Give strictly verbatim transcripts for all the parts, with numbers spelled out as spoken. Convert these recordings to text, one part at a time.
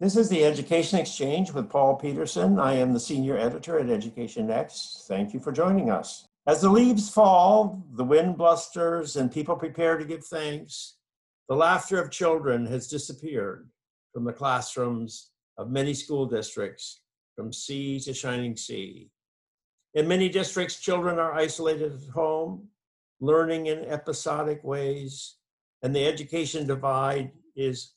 This is the Education Exchange with Paul Peterson. I am the senior editor at Education Next. Thank you for joining us. As the leaves fall, the wind blusters, and people prepare to give thanks, the laughter of children has disappeared from the classrooms of many school districts, from sea to shining sea. In many districts, children are isolated at home, learning in episodic ways, and the education divide is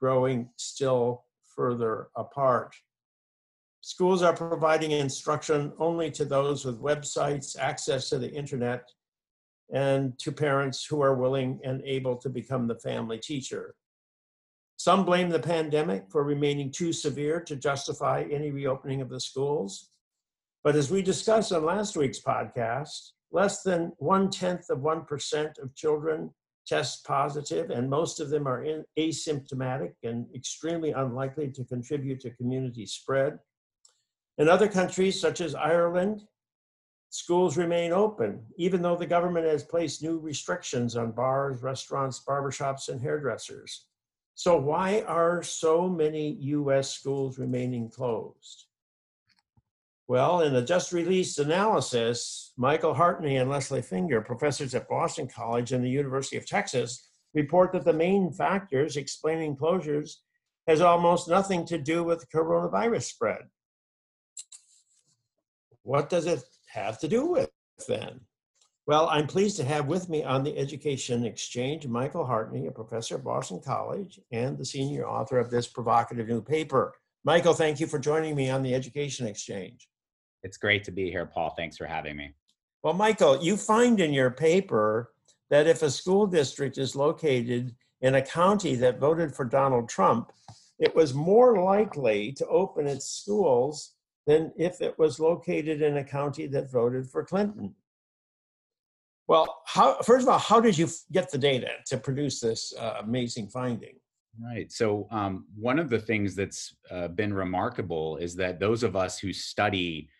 growing still further apart. Schools are providing instruction only to those with websites, access to the internet, and to parents who are willing and able to become the family teacher. Some blame the pandemic for remaining too severe to justify any reopening of the schools. But as we discussed on last week's podcast, less than one-tenth of one percent of children test positive, and most of them are in, asymptomatic and extremely unlikely to contribute to community spread. In other countries, such as Ireland, schools remain open, even though the government has placed new restrictions on bars, restaurants, barbershops, and hairdressers. So why are so many U S schools remaining closed? Well, in a just-released analysis, Michael Hartney and Leslie Finger, professors at Boston College and the University of Texas, report that the main factors explaining closures has almost nothing to do with coronavirus spread. What does it have to do with, then? Well, I'm pleased to have with me on the Education Exchange Michael Hartney, a professor at Boston College and the senior author of this provocative new paper. Michael, thank you for joining me on the Education Exchange. It's great to be here, Paul. Thanks for having me. Well, Michael, you find in your paper that if a school district is located in a county that voted for Donald Trump, it was more likely to open its schools than if it was located in a county that voted for Clinton. Well, how, first of all, how did you get the data to produce this uh, amazing finding? Right. So um, one of the things that's uh, been remarkable is that those of us who study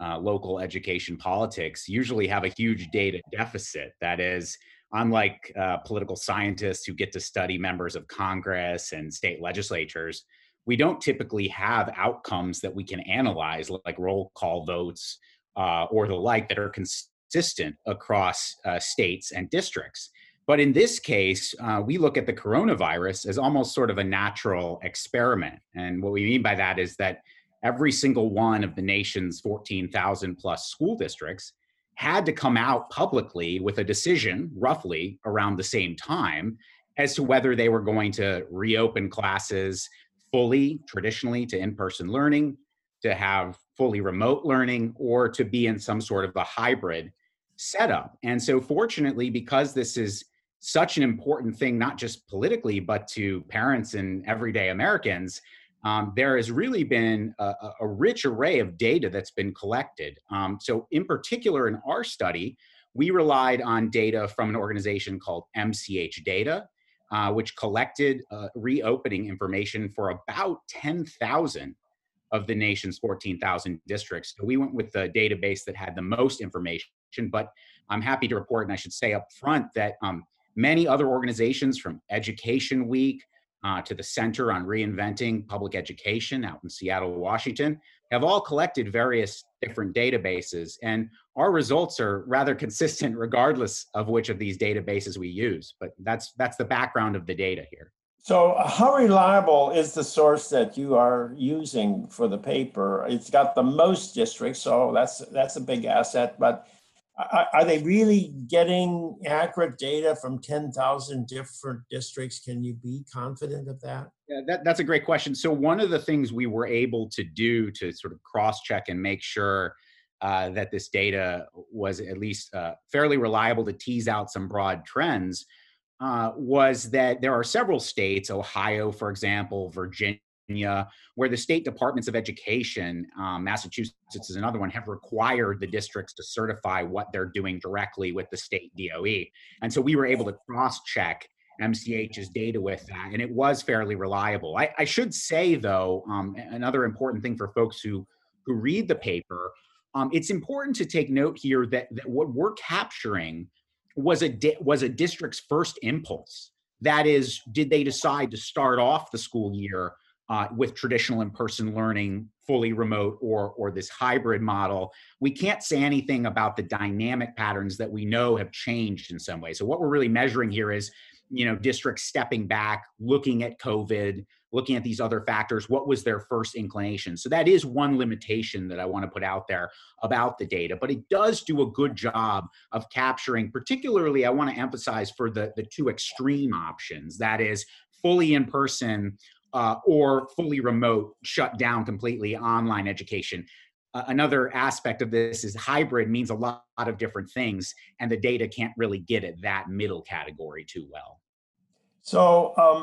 Uh, local education politics usually have a huge data deficit. That is, unlike uh, political scientists who get to study members of Congress and state legislatures, we don't typically have outcomes that we can analyze, like roll call votes uh, or the like, that are consistent across uh, states and districts. But in this case, uh, we look at the coronavirus as almost sort of a natural experiment. And what we mean by that is that every single one of the nation's fourteen thousand plus school districts had to come out publicly with a decision, roughly around the same time, as to whether they were going to reopen classes fully, traditionally, to in-person learning, to have fully remote learning, or to be in some sort of a hybrid setup. And so fortunately, because this is such an important thing, not just politically, but to parents and everyday Americans, Um, there has really been a, a rich array of data that's been collected. Um, so in particular, in our study, we relied on data from an organization called M C H Data, uh, which collected uh, reopening information for about ten thousand of the nation's fourteen thousand districts. So we went with the database that had the most information, but I'm happy to report, and I should say up front, that um, many other organizations, from Education Week Uh, to the Center on Reinventing Public Education out in Seattle, Washington, have all collected various different databases. And our results are rather consistent regardless of which of these databases we use. But that's that's the background of the data here. So how reliable is the source that you are using for the paper? It's got the most districts, so that's that's a big asset. But are they really getting accurate data from ten thousand different districts? Can you be confident of that? Yeah, that, that's a great question. So one of the things we were able to do to sort of cross-check and make sure uh, that this data was at least uh, fairly reliable to tease out some broad trends uh, was that there are several states, Ohio, for example, Virginia, where the state departments of education, um, Massachusetts is another one, have required the districts to certify what they're doing directly with the state D O E. And so we were able to cross-check M C H's data with that, and it was fairly reliable. I, I should say, though, um, another important thing for folks who, who read the paper, um, it's important to take note here that, that what we're capturing was a di- was a district's first impulse. That is, did they decide to start off the school year Uh, with traditional in-person learning, fully remote, or, or this hybrid model, we can't say anything about the dynamic patterns that we know have changed in some way. So what we're really measuring here is, you know, districts stepping back, looking at COVID, looking at these other factors. What was their first inclination? So that is one limitation that I want to put out there about the data, but it does do a good job of capturing, particularly I want to emphasize for the, the two extreme options, that is fully in-person Uh, or fully remote, shut down completely, online education. Uh, another aspect of this is hybrid means a lot of different things, and the data can't really get at that middle category too well. So um,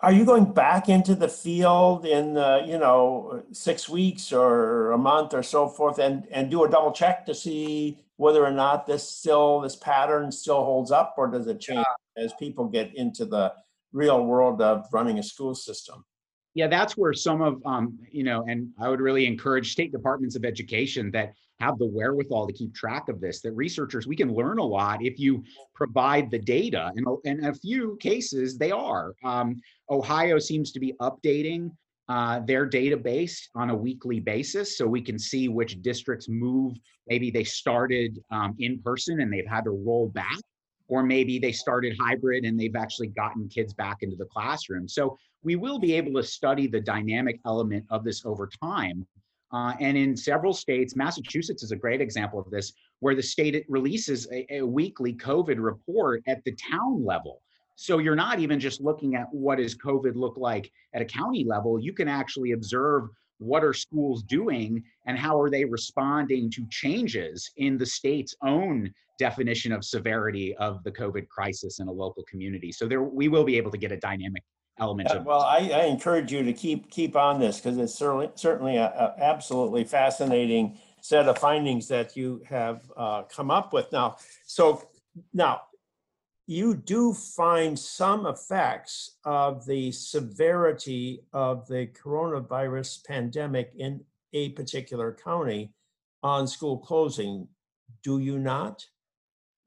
are you going back into the field in, uh, you know, six weeks or a month or so forth and, and do a double check to see whether or not this still, this pattern still holds up, or does it change yeah. as people get into the real world of running a school system? Yeah, that's where some of, um, you know, and I would really encourage state departments of education that have the wherewithal to keep track of this, that researchers, we can learn a lot if you provide the data. And in a few cases, they are. Um, Ohio seems to be updating uh, their database on a weekly basis, so we can see which districts move. Maybe they started um, in person and they've had to roll back, or maybe they started hybrid and they've actually gotten kids back into the classroom. So we will be able to study the dynamic element of this over time. Uh, and in several states, Massachusetts is a great example of this, where the state releases a, a weekly COVID report at the town level. So you're not even just looking at what does COVID look like at a county level, you can actually observe what are schools doing and how are they responding to changes in the state's own definition of severity of the COVID crisis in a local community. So there, we will be able to get a dynamic element. Yeah, of well, I, I encourage you to keep keep on this, because it's certainly, certainly a, a absolutely fascinating set of findings that you have uh, come up with now. So now, you do find some effects of the severity of the coronavirus pandemic in a particular county on school closing, do you not?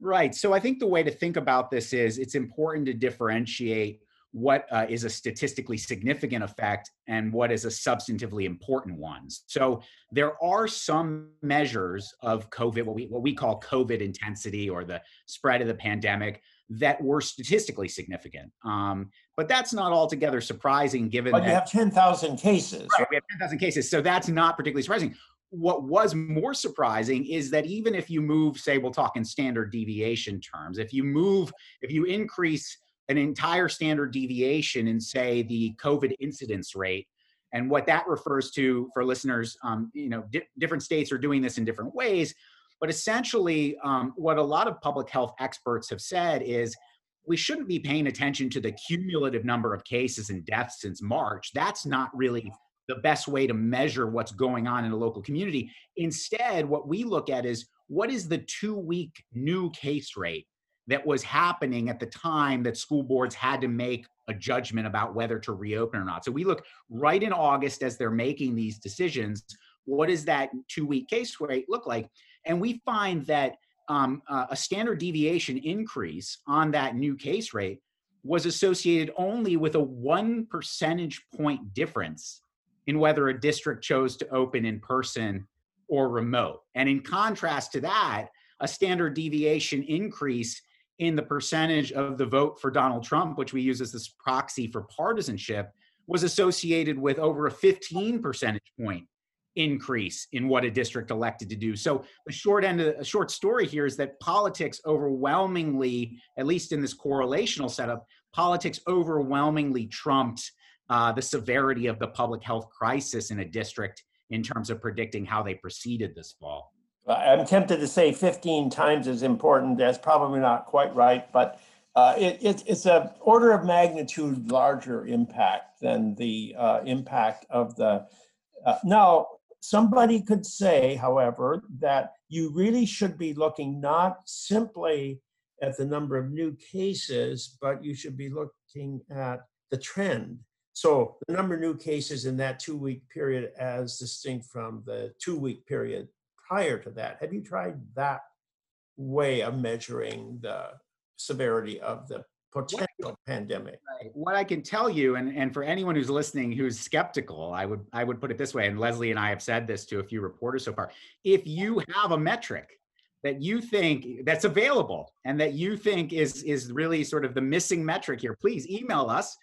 Right, so I think the way to think about this is it's important to differentiate what uh, is a statistically significant effect and what is a substantively important one. So there are some measures of COVID, what we, what we call COVID intensity or the spread of the pandemic, that were statistically significant. Um, but that's not altogether surprising given but that- But you have ten thousand cases. Right, we have ten thousand cases, so that's not particularly surprising. What was more surprising is that even if you move, say, we'll talk in standard deviation terms, if you move, if you increase an entire standard deviation in, say, the COVID incidence rate, and what that refers to for listeners, um, you know, di- different states are doing this in different ways, but essentially, um, what a lot of public health experts have said is we shouldn't be paying attention to the cumulative number of cases and deaths since March. That's not really the best way to measure what's going on in a local community. Instead, what we look at is what is the two-week new case rate that was happening at the time that school boards had to make a judgment about whether to reopen or not. So we look right in August as they're making these decisions, what does that two-week case rate look like? And we find that um, uh, a standard deviation increase on that new case rate was associated only with a one percentage point difference in whether a district chose to open in person or remote. And in contrast to that, a standard deviation increase in the percentage of the vote for Donald Trump, which we use as this proxy for partisanship, was associated with over a fifteen percentage point increase in what a district elected to do. So the short end of a short story here is that politics overwhelmingly, at least in this correlational setup, politics overwhelmingly trumped uh, the severity of the public health crisis in a district in terms of predicting how they proceeded this fall. I'm tempted to say fifteen times as important. That's probably not quite right, but uh, it, it, it's a order of magnitude larger impact than the uh, impact of the Uh, now, somebody could say, however, that you really should be looking not simply at the number of new cases, but you should be looking at the trend. So the number of new cases in that two-week period as distinct from the two-week period prior to that. Have you tried that way of measuring the severity of the potential what, pandemic. Right. What I can tell you, and, and for anyone who's listening who's skeptical, I would I would put it this way, and Leslie and I have said this to a few reporters so far, if you have a metric that you think that's available and that you think is, is really sort of the missing metric here, please email us.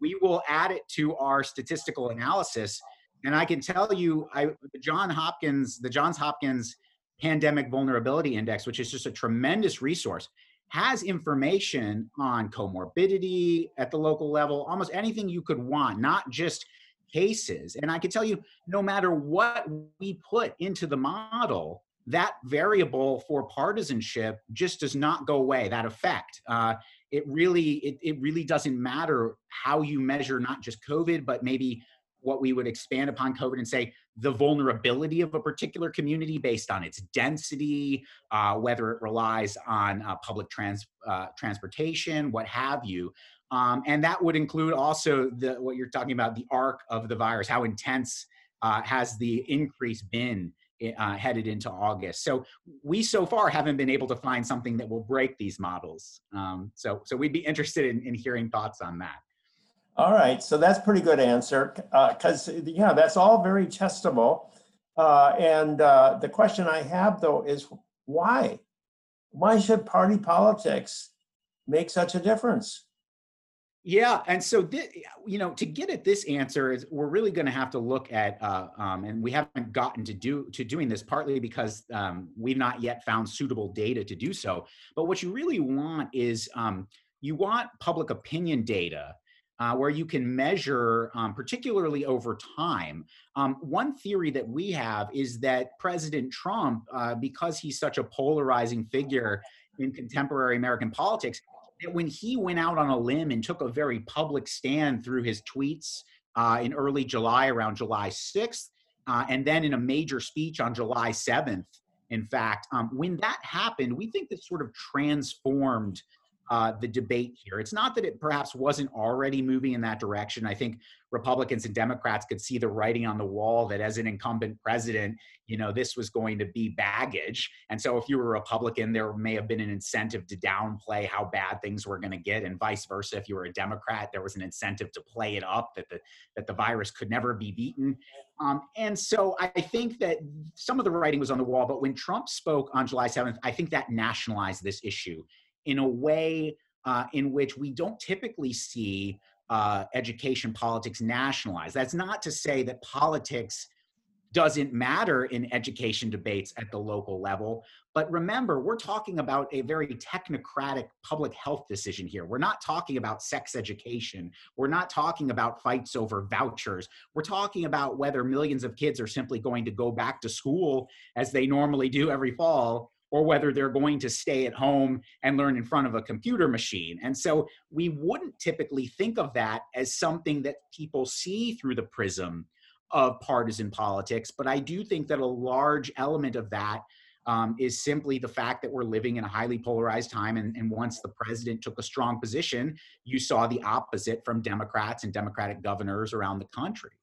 We will add it to our statistical analysis. And I can tell you, I, the Johns Hopkins, the Johns Hopkins Pandemic Vulnerability Index, which is just a tremendous resource, has information on comorbidity at the local level, almost anything you could want, not just cases. And I can tell you, no matter what we put into the model, that variable for partisanship just does not go away, that effect. Uh, it really it, it really doesn't matter how you measure not just COVID, but maybe what we would expand upon COVID and say the vulnerability of a particular community based on its density, uh, whether it relies on uh, public trans, uh, transportation, what have you. Um, and that would include also the, what you're talking about, the arc of the virus, how intense uh, has the increase been Uh, headed into August. So we so far haven't been able to find something that will break these models. Um, so, so we'd be interested in, in hearing thoughts on that. All right, so that's a pretty good answer because, uh, you know, that's all very testable. Uh, and uh, the question I have, though, is why? Why should party politics make such a difference? Yeah, and so, th- you know, to get at this answer, is we're really going to have to look at, uh, um, and we haven't gotten to do to doing this partly because um, we've not yet found suitable data to do so. But what you really want is um, you want public opinion data uh, where you can measure, um, particularly over time. Um, one theory that we have is that President Trump, uh, because he's such a polarizing figure in contemporary American politics, that when he went out on a limb and took a very public stand through his tweets uh, in early July, around July sixth, uh, and then in a major speech on July seventh, in fact, um, when that happened, we think this sort of transformed uh, the debate here. It's not that it perhaps wasn't already moving in that direction. I think Republicans and Democrats could see the writing on the wall that as an incumbent president, you know, this was going to be baggage. And so if you were a Republican, there may have been an incentive to downplay how bad things were going to get, and vice versa. If you were a Democrat, there was an incentive to play it up that the, that the virus could never be beaten. Um, and so I think that some of the writing was on the wall, but when Trump spoke on July seventh, I think that nationalized this issue in a way uh, in which we don't typically see Uh, education politics nationalized. That's not to say that politics doesn't matter in education debates at the local level, but remember, we're talking about a very technocratic public health decision here. We're not talking about sex education. We're not talking about fights over vouchers. We're talking about whether millions of kids are simply going to go back to school as they normally do every fall, or whether they're going to stay at home and learn in front of a computer machine. And so we wouldn't typically think of that as something that people see through the prism of partisan politics, but I do think that a large element of that um, is simply the fact that we're living in a highly polarized time, and, and once the president took a strong position, you saw the opposite from Democrats and Democratic governors around the country.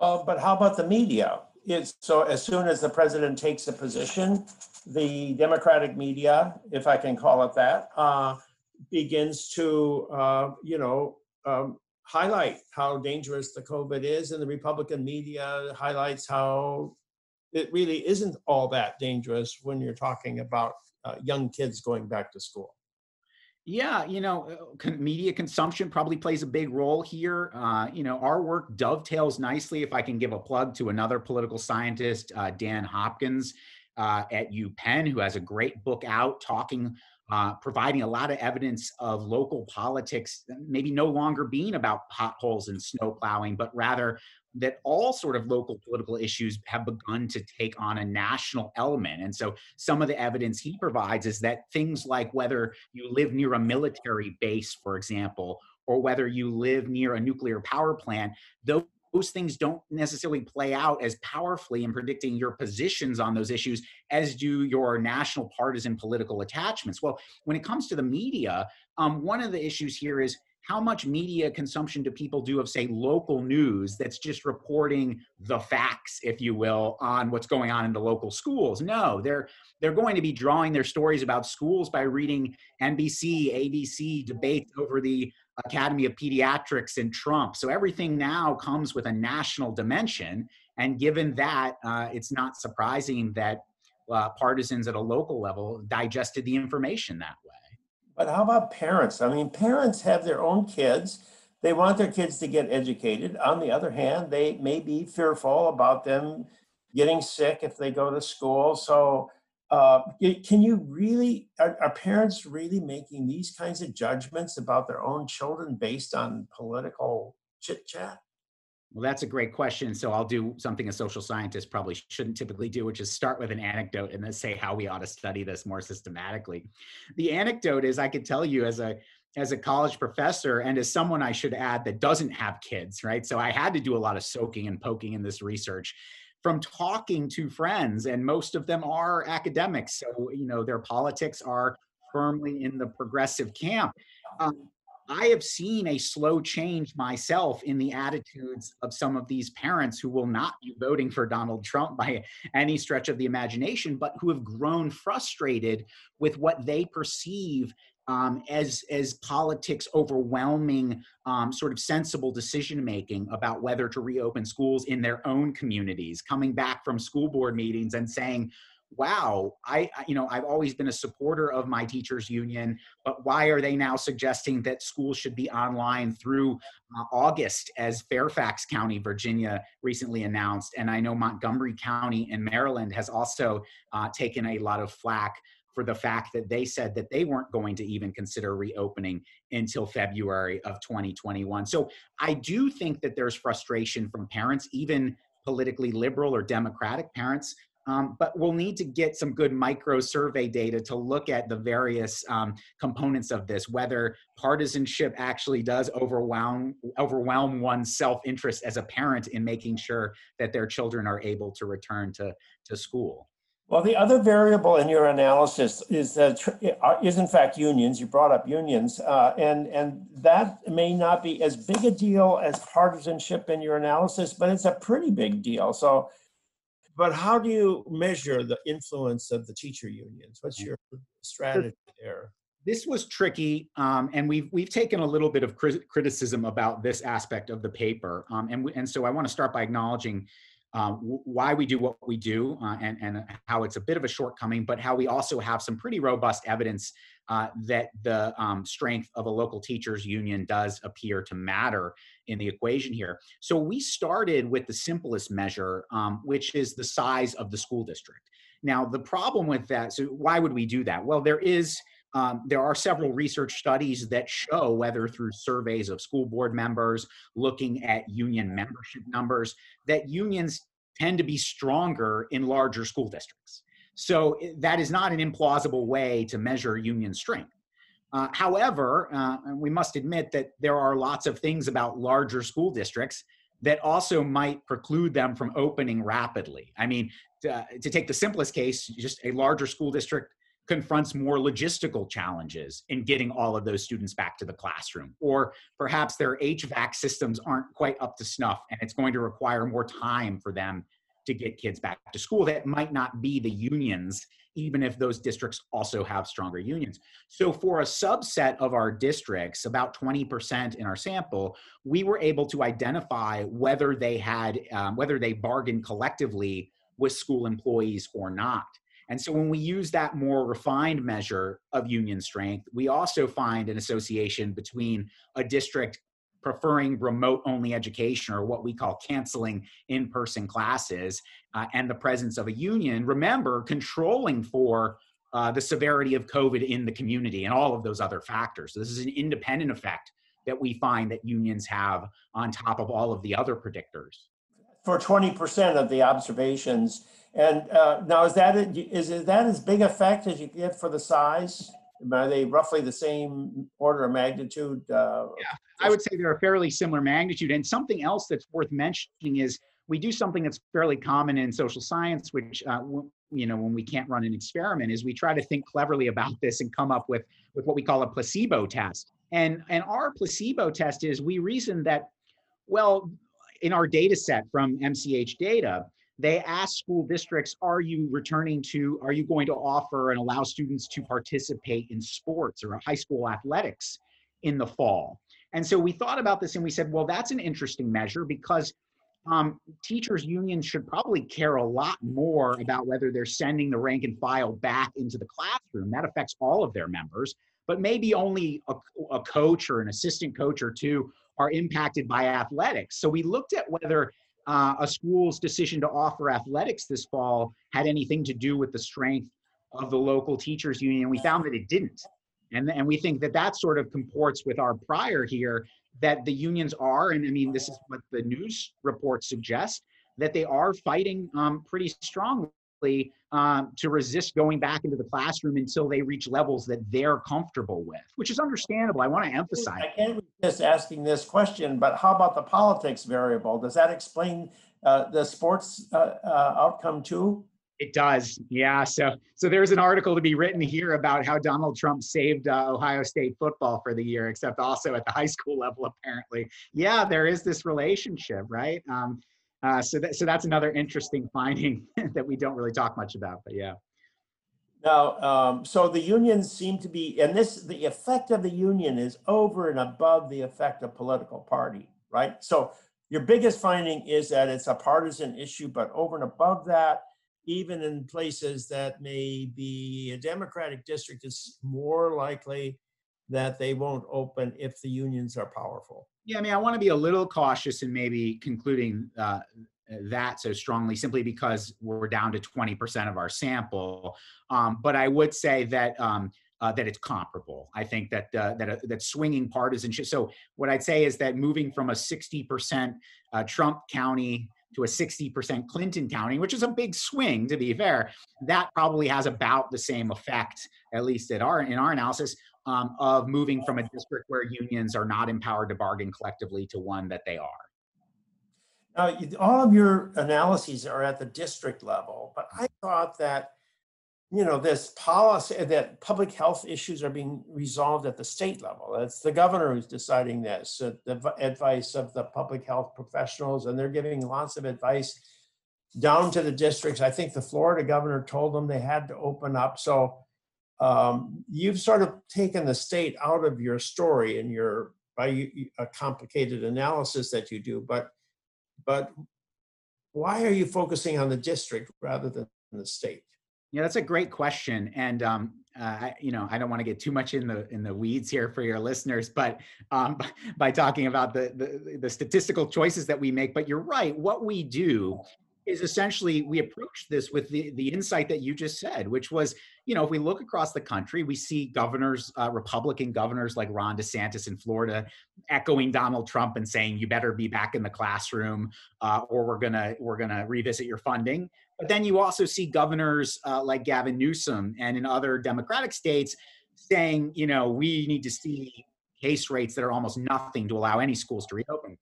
Well, but how about the media? It's, so as soon as the president takes a position, the Democratic media, if I can call it that, uh, begins to, uh, you know, um, highlight how dangerous the COVID is, and the Republican media highlights how it really isn't all that dangerous when you're talking about uh, young kids going back to school. Yeah, you know, media consumption probably plays a big role here. Uh, you know, our work dovetails nicely, if I can give a plug to another political scientist, uh, Dan Hopkins uh, at UPenn, who has a great book out talking, uh, providing a lot of evidence of local politics, maybe no longer being about potholes and snow plowing, but rather that all sort of local political issues have begun to take on a national element. And so some of the evidence he provides is that things like whether you live near a military base, for example, or whether you live near a nuclear power plant, those Those things don't necessarily play out as powerfully in predicting your positions on those issues as do your national partisan political attachments. Well, when it comes to the media, um, one of the issues here is how much media consumption do people do of, say, local news that's just reporting the facts, if you will, on what's going on in the local schools? No, they're they're going to be drawing their stories about schools by reading N B C, A B C debates over the Academy of Pediatrics and Trump. So everything now comes with a national dimension. And given that, uh, it's not surprising that uh, partisans at a local level digested the information that way. But how about parents? I mean, parents have their own kids. They want their kids to get educated. On the other hand, they may be fearful about them getting sick if they go to school. So uh, can you really, are, are parents really making these kinds of judgments about their own children based on political chit-chat? Well, that's a great question. So I'll do something a social scientist probably shouldn't typically do, which is start with an anecdote and then say how we ought to study this more systematically. The anecdote is I could tell you as a as a college professor and as someone, I should add, that doesn't have kids, right? So I had to do a lot of soaking and poking in this research from talking to friends, and most of them are academics. So, you know, their politics are firmly in the progressive camp. Um, I have seen a slow change myself in the attitudes of some of these parents who will not be voting for Donald Trump by any stretch of the imagination, but who have grown frustrated with what they perceive um, as, as politics overwhelming um, sort of sensible decision-making about whether to reopen schools in their own communities, coming back from school board meetings and saying, wow, I, you know, I've always been a supporter of my teachers union, but why are they now suggesting that schools should be online through uh, August, as Fairfax County, Virginia recently announced? And I know Montgomery County in Maryland has also uh, taken a lot of flack for the fact that they said that they weren't going to even consider reopening until February of twenty twenty-one. So I do think that there's frustration from parents, even politically liberal or democratic parents, Um, but we'll need to get some good micro survey data to look at the various um, components of this, whether partisanship actually does overwhelm, overwhelm one's self-interest as a parent in making sure that their children are able to return to, to school. Well, the other variable in your analysis is, uh, tr is in fact unions. You brought up unions, uh, and, and that may not be as big a deal as partisanship in your analysis, but it's a pretty big deal. So. But how do you measure the influence of the teacher unions? What's your strategy there? This was tricky, um, and we've, we've taken a little bit of crit criticism about this aspect of the paper. Um, and, we, and so I want to start by acknowledging uh, why we do what we do uh, and, and how it's a bit of a shortcoming, but how we also have some pretty robust evidence uh, that the um, strength of a local teachers union does appear to matter in the equation here. So we started with the simplest measure, um, which is the size of the school district. Now, the problem with that, so why would we do that? Well, there is Um, there are several research studies that show, whether through surveys of school board members, looking at union membership numbers, that unions tend to be stronger in larger school districts. So that is not an implausible way to measure union strength. Uh, however, uh, we must admit that there are lots of things about larger school districts that also might preclude them from opening rapidly. I mean, to, to take the simplest case, just a larger school district confronts more logistical challenges in getting all of those students back to the classroom, or perhaps their H V A C systems aren't quite up to snuff and it's going to require more time for them to get kids back to school. That might not be the unions, even if those districts also have stronger unions. So for a subset of our districts, about twenty percent in our sample, we were able to identify whether they had, um, whether they bargained collectively with school employees or not. And so when we use that more refined measure of union strength, we also find an association between a district preferring remote-only education, or what we call canceling in-person classes, uh, and the presence of a union, remember, controlling for uh, the severity of COVID in the community and all of those other factors. So this is an independent effect that we find that unions have on top of all of the other predictors. For twenty percent of the observations. And uh, now, is that, is, is that as big a fact as you get for the size? Are they roughly the same order of magnitude? Uh, yeah, I would say they're a fairly similar magnitude. And something else that's worth mentioning is we do something that's fairly common in social science, which, uh, you know, when we can't run an experiment, is we try to think cleverly about this and come up with, with what we call a placebo test. And, and our placebo test is we reasoned that, well, in our data set from M C H Data, they asked school districts, are you returning to, are you going to offer and allow students to participate in sports or high school athletics in the fall? And so we thought about this and we said, well, that's an interesting measure because um, teachers' unions should probably care a lot more about whether they're sending the rank and file back into the classroom. That affects all of their members, but maybe only a, a coach or an assistant coach or two are impacted by athletics. So we looked at whether Uh, a school's decision to offer athletics this fall had anything to do with the strength of the local teachers union. We found that it didn't. And, and we think that that sort of comports with our prior here, that the unions are, and I mean, this is what the news reports suggest, that they are fighting um, pretty strongly um, to resist going back into the classroom until they reach levels that they're comfortable with, which is understandable. I want to emphasize. I can't resist asking this question, but how about the politics variable? Does that explain uh, the sports uh, uh, outcome too? It does, yeah. So, so there's an article to be written here about how Donald Trump saved uh, Ohio State football for the year, except also at the high school level, apparently. Yeah, there is this relationship, right? Um, Uh, so, that, so that's another interesting finding that we don't really talk much about, but yeah. Now, um, so the unions seem to be, and this, the effect of the union is over and above the effect of political party, right? So your biggest finding is that it's a partisan issue, but over and above that, even in places that may be a Democratic district, it's more likely that they won't open if the unions are powerful. Yeah, I mean, I want to be a little cautious in maybe concluding uh, that so strongly simply because we're down to twenty percent of our sample. Um, but I would say that um, uh, that it's comparable. I think that uh, that uh, that swinging partisanship. So what I'd say is that moving from a sixty percent uh, Trump county to a sixty percent Clinton county, which is a big swing to be fair, that probably has about the same effect, at least at our in our analysis. Um, of moving from a district where unions are not empowered to bargain collectively to one that they are. Now, all of your analyses are at the district level, but I thought that, you know, this policy, that public health issues are being resolved at the state level. It's the governor who's deciding this, uh, the advice of the public health professionals, and they're giving lots of advice down to the districts. I think the Florida governor told them they had to open up. So Um, you've sort of taken the state out of your story and your by a complicated analysis that you do, but but why are you focusing on the district rather than the state? Yeah, that's a great question, and um, uh, I, you know, I don't want to get too much in the in the weeds here for your listeners, but um, by talking about the, the the statistical choices that we make. But you're right, what we do is essentially we approached this with the, the insight that you just said, which was, you know, if we look across the country, we see governors, uh, Republican governors like Ron DeSantis in Florida, echoing Donald Trump and saying, you better be back in the classroom uh, or we're gonna, we're gonna revisit your funding. But then you also see governors uh, like Gavin Newsom and in other Democratic states saying, you know, we need to see case rates that are almost nothing to allow any schools to reopen.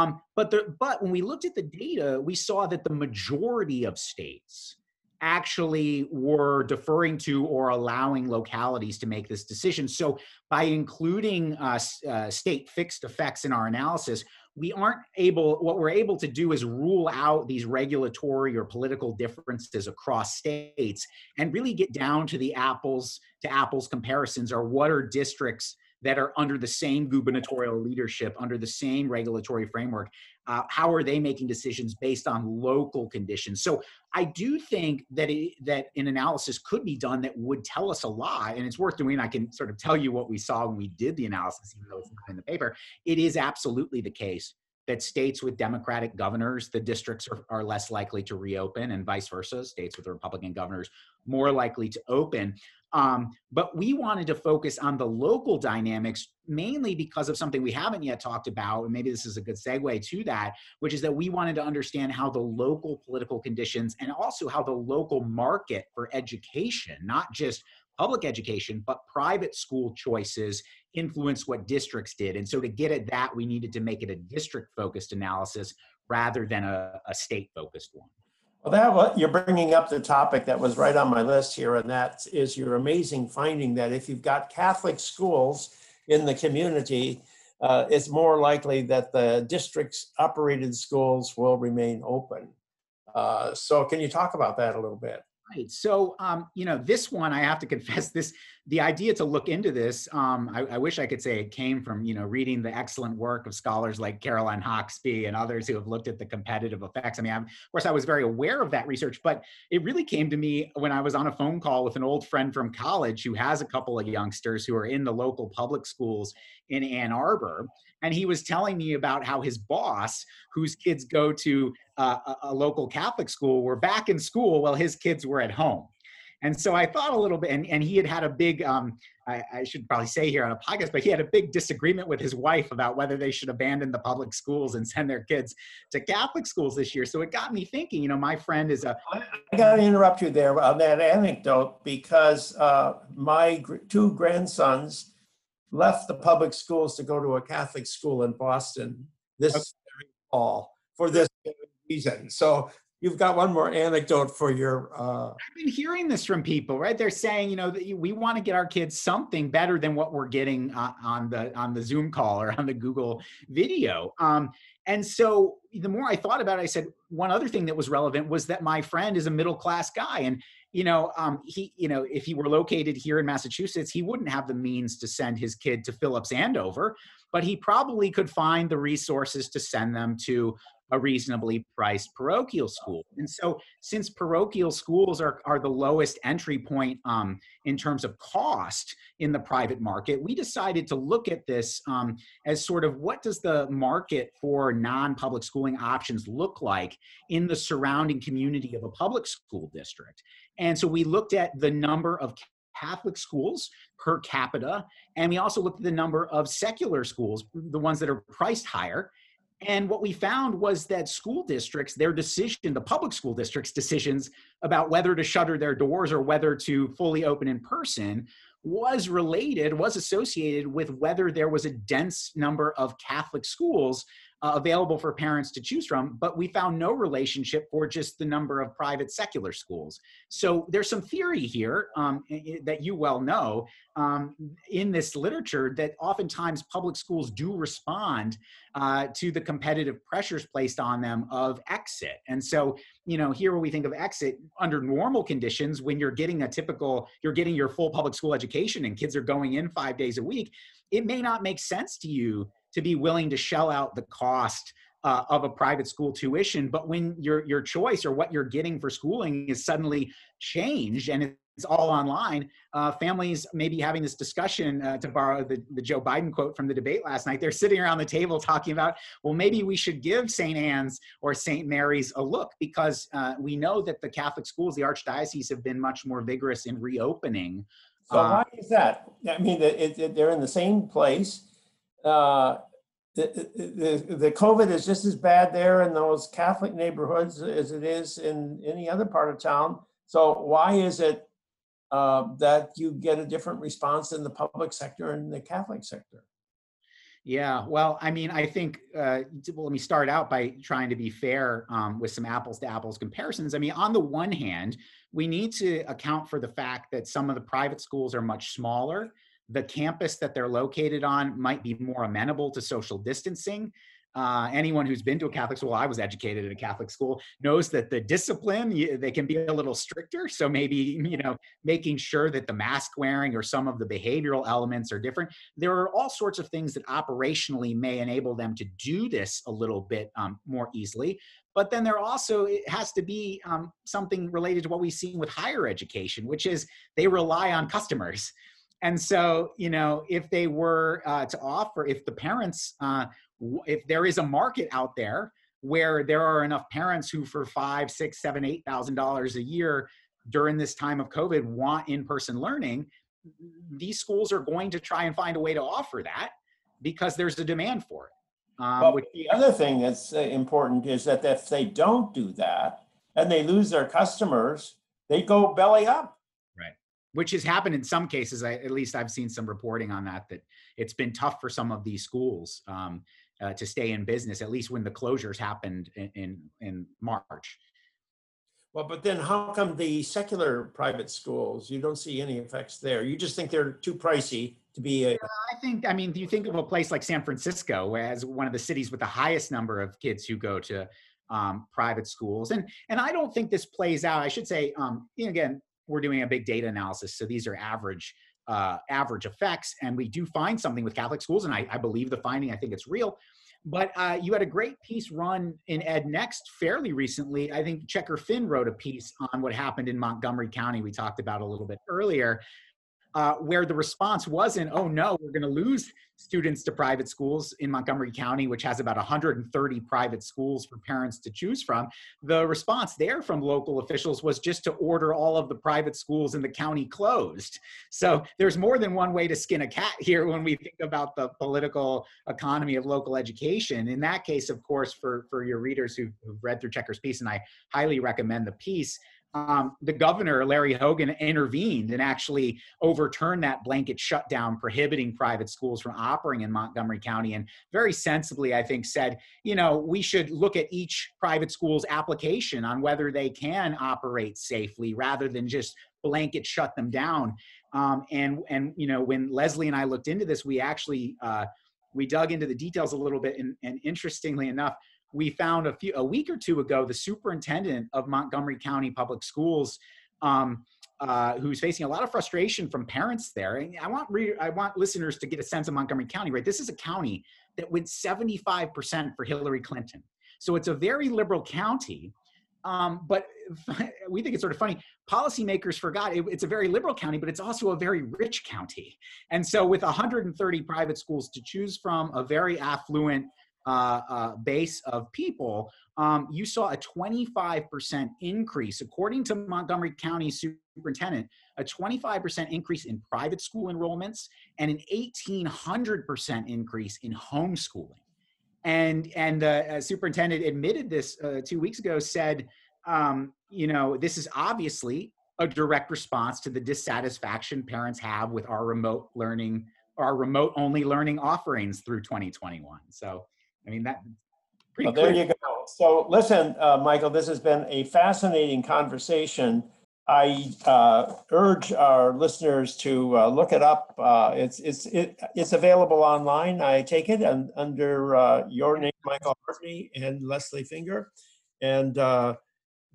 Um, but, the, but when we looked at the data, we saw that the majority of states actually were deferring to or allowing localities to make this decision. So by including uh, uh, state fixed effects in our analysis, we aren't able, what we're able to do is rule out these regulatory or political differences across states and really get down to the apples to apples comparisons, or what are districts that are under the same gubernatorial leadership, under the same regulatory framework, uh, how are they making decisions based on local conditions? So I do think that it, that an analysis could be done that would tell us a lot, and it's worth doing. I can sort of tell you what we saw when we did the analysis, even though it's not in the paper. It is absolutely the case that states with Democratic governors, the districts are, are less likely to reopen, and vice versa, states with Republican governors more likely to open. Um, but we wanted to focus on the local dynamics, mainly because of something we haven't yet talked about, and maybe this is a good segue to that, which is that we wanted to understand how the local political conditions and also how the local market for education, not just public education, but private school choices influenced what districts did. And so to get at that, we needed to make it a district-focused analysis rather than a, a state-focused one. Well, that well, you're bringing up the topic that was right on my list here, and that is your amazing finding that if you've got Catholic schools in the community, uh, it's more likely that the district's operated schools will remain open. Uh, so can you talk about that a little bit? Right. So, um, you know, this one, I have to confess this, the idea to look into this, um, I, I wish I could say it came from, you know, reading the excellent work of scholars like Caroline Hoxby and others who have looked at the competitive effects. I mean, I'm, of course, I was very aware of that research, but it really came to me when I was on a phone call with an old friend from college who has a couple of youngsters who are in the local public schools in Ann Arbor. And he was telling me about how his boss, whose kids go to uh, a, a local Catholic school, were back in school while his kids were at home. And so I thought a little bit, and, and he had had a big, um, I, I should probably say here on a podcast, but he had a big disagreement with his wife about whether they should abandon the public schools and send their kids to Catholic schools this year. So it got me thinking, you know, my friend is a... I got to interrupt you there on that anecdote, because uh, my gr- two grandsons left the public schools to go to a Catholic school in Boston this okay. fall for this reason. So you've got one more anecdote for your... Uh... I've been hearing this from people, right? They're saying, you know, that we want to get our kids something better than what we're getting uh, on the on the Zoom call or on the Google video. Um, and so the more I thought about it, I said, one other thing that was relevant was that my friend is a middle-class guy. And you know, um, he, you know, if he were located here in Massachusetts, he wouldn't have the means to send his kid to Phillips Andover, but he probably could find the resources to send them to a reasonably priced parochial school. And so since parochial schools are, are the lowest entry point um, in terms of cost in the private market, we decided to look at this um, as sort of what does the market for non-public schooling options look like in the surrounding community of a public school district. And so we looked at the number of Catholic schools per capita, and we also looked at the number of secular schools, the ones that are priced higher. And what we found was that school districts, their decision, the public school districts' decisions about whether to shutter their doors or whether to fully open in person was related, was associated with whether there was a dense number of Catholic schools uh, available for parents to choose from, but we found no relationship for just the number of private secular schools. So there's some theory here um, that you well know um, in this literature that oftentimes public schools do respond uh, to the competitive pressures placed on them of exit. And so, you know, here when we think of exit, under normal conditions, when you're getting a typical, you're getting your full public school education and kids are going in five days a week, it may not make sense to you to be willing to shell out the cost uh, of a private school tuition. But when your your choice or what you're getting for schooling is suddenly changed and it's all online, uh, families may be having this discussion, uh, to borrow the, the Joe Biden quote from the debate last night, they're sitting around the table talking about, well, maybe we should give Saint Anne's or Saint Mary's a look, because uh, we know that the Catholic schools, the archdiocese, have been much more vigorous in reopening. So um, why is that? I mean, it, it, they're in the same place. Uh, the, the, the COVID is just as bad there in those Catholic neighborhoods as it is in any other part of town. So why is it uh, that you get a different response in the public sector and the Catholic sector? Yeah, well, I mean, I think, uh, well, let me start out by trying to be fair um, with some apples to apples comparisons. I mean, on the one hand, we need to account for the fact that some of the private schools are much smaller. The campus that they're located on might be more amenable to social distancing. Uh, anyone who's been to a Catholic school, I was educated at a Catholic school, knows that the discipline, they can be a little stricter. So maybe, you know, making sure that the mask wearing or some of the behavioral elements are different. There are all sorts of things that operationally may enable them to do this a little bit um, more easily. But then there also, it has to be um, something related to what we've seen with higher education, which is they rely on customers. And so, you know, if they were uh, to offer, if the parents, uh, w- if there is a market out there where there are enough parents who for five, six, seven, eight thousand dollars a year during this time of COVID want in-person learning, these schools are going to try and find a way to offer that because there's a demand for it. Um, well, which- the other thing that's important is that if they don't do that and they lose their customers, they go belly up. Which has happened in some cases. I, at least I've seen some reporting on that, that it's been tough for some of these schools um, uh, to stay in business, at least when the closures happened in, in, in March. Well, but then how come the secular private schools, you don't see any effects there? You just think they're too pricey to be a... I think, I mean, do you think of a place like San Francisco as one of the cities with the highest number of kids who go to um, private schools? And, and I don't think this plays out. I should say, um, again, we're doing a big data analysis, so these are average uh, average effects, and we do find something with Catholic schools, and I, I believe the finding, I think it's real. But uh, you had a great piece run in Ed Next fairly recently. I think Checker Finn wrote a piece on what happened in Montgomery County we talked about a little bit earlier, uh, where the response wasn't, oh no, we're going to lose students to private schools in Montgomery County, which has about one hundred thirty private schools for parents to choose from. The response there from local officials was just to order all of the private schools in the county closed. So there's more than one way to skin a cat here when we think about the political economy of local education. In that case, of course, for, for your readers who've, who've read through Checker's piece, and I highly recommend the piece, Um, the governor, Larry Hogan, intervened and actually overturned that blanket shutdown prohibiting private schools from operating in Montgomery County, and very sensibly, I think, said, you know, we should look at each private school's application on whether they can operate safely rather than just blanket shut them down. Um, and, and, you know, when Leslie and I looked into this, we actually, uh, we dug into the details a little bit, and, and interestingly enough, we found a few a week or two ago, the superintendent of Montgomery County Public Schools, um, uh, who's facing a lot of frustration from parents there. And I want re I want listeners to get a sense of Montgomery County, right? This is a county that went seventy-five percent for Hillary Clinton. So it's a very liberal county, um, but we think it's sort of funny. Policymakers forgot it, it's a very liberal county, but it's also a very rich county. And so with one hundred thirty private schools to choose from, a very affluent Uh, uh, base of people, um, you saw a twenty-five percent increase, according to Montgomery County Superintendent, a twenty-five percent increase in private school enrollments and an eighteen hundred percent increase in homeschooling. And, and the uh, superintendent admitted this uh, two weeks ago, said, um, you know, this is obviously a direct response to the dissatisfaction parents have with our remote learning, our remote only learning offerings through twenty twenty-one. So, I mean, that's pretty well, there you go. So listen, uh, Michael, this has been a fascinating conversation. I uh, urge our listeners to uh, look it up. Uh, it's it's it, it's available online, I take it, and under uh, your name, Michael Hartney and Leslie Finger. And uh,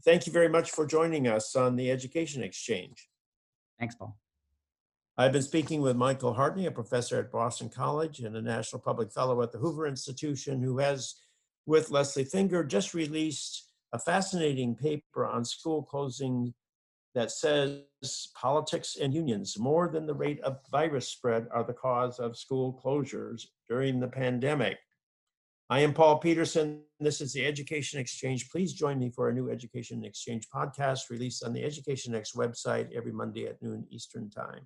thank you very much for joining us on the Education Exchange. Thanks, Paul. I've been speaking with Michael Hartney, a professor at Boston College and a National Public Fellow at the Hoover Institution, who has, with Leslie Finger, just released a fascinating paper on school closing that says politics and unions, more than the rate of virus spread, are the cause of school closures during the pandemic. I am Paul Peterson. This is the Education Exchange. Please join me for a new Education Exchange podcast released on the Education Next website every Monday at noon Eastern Time.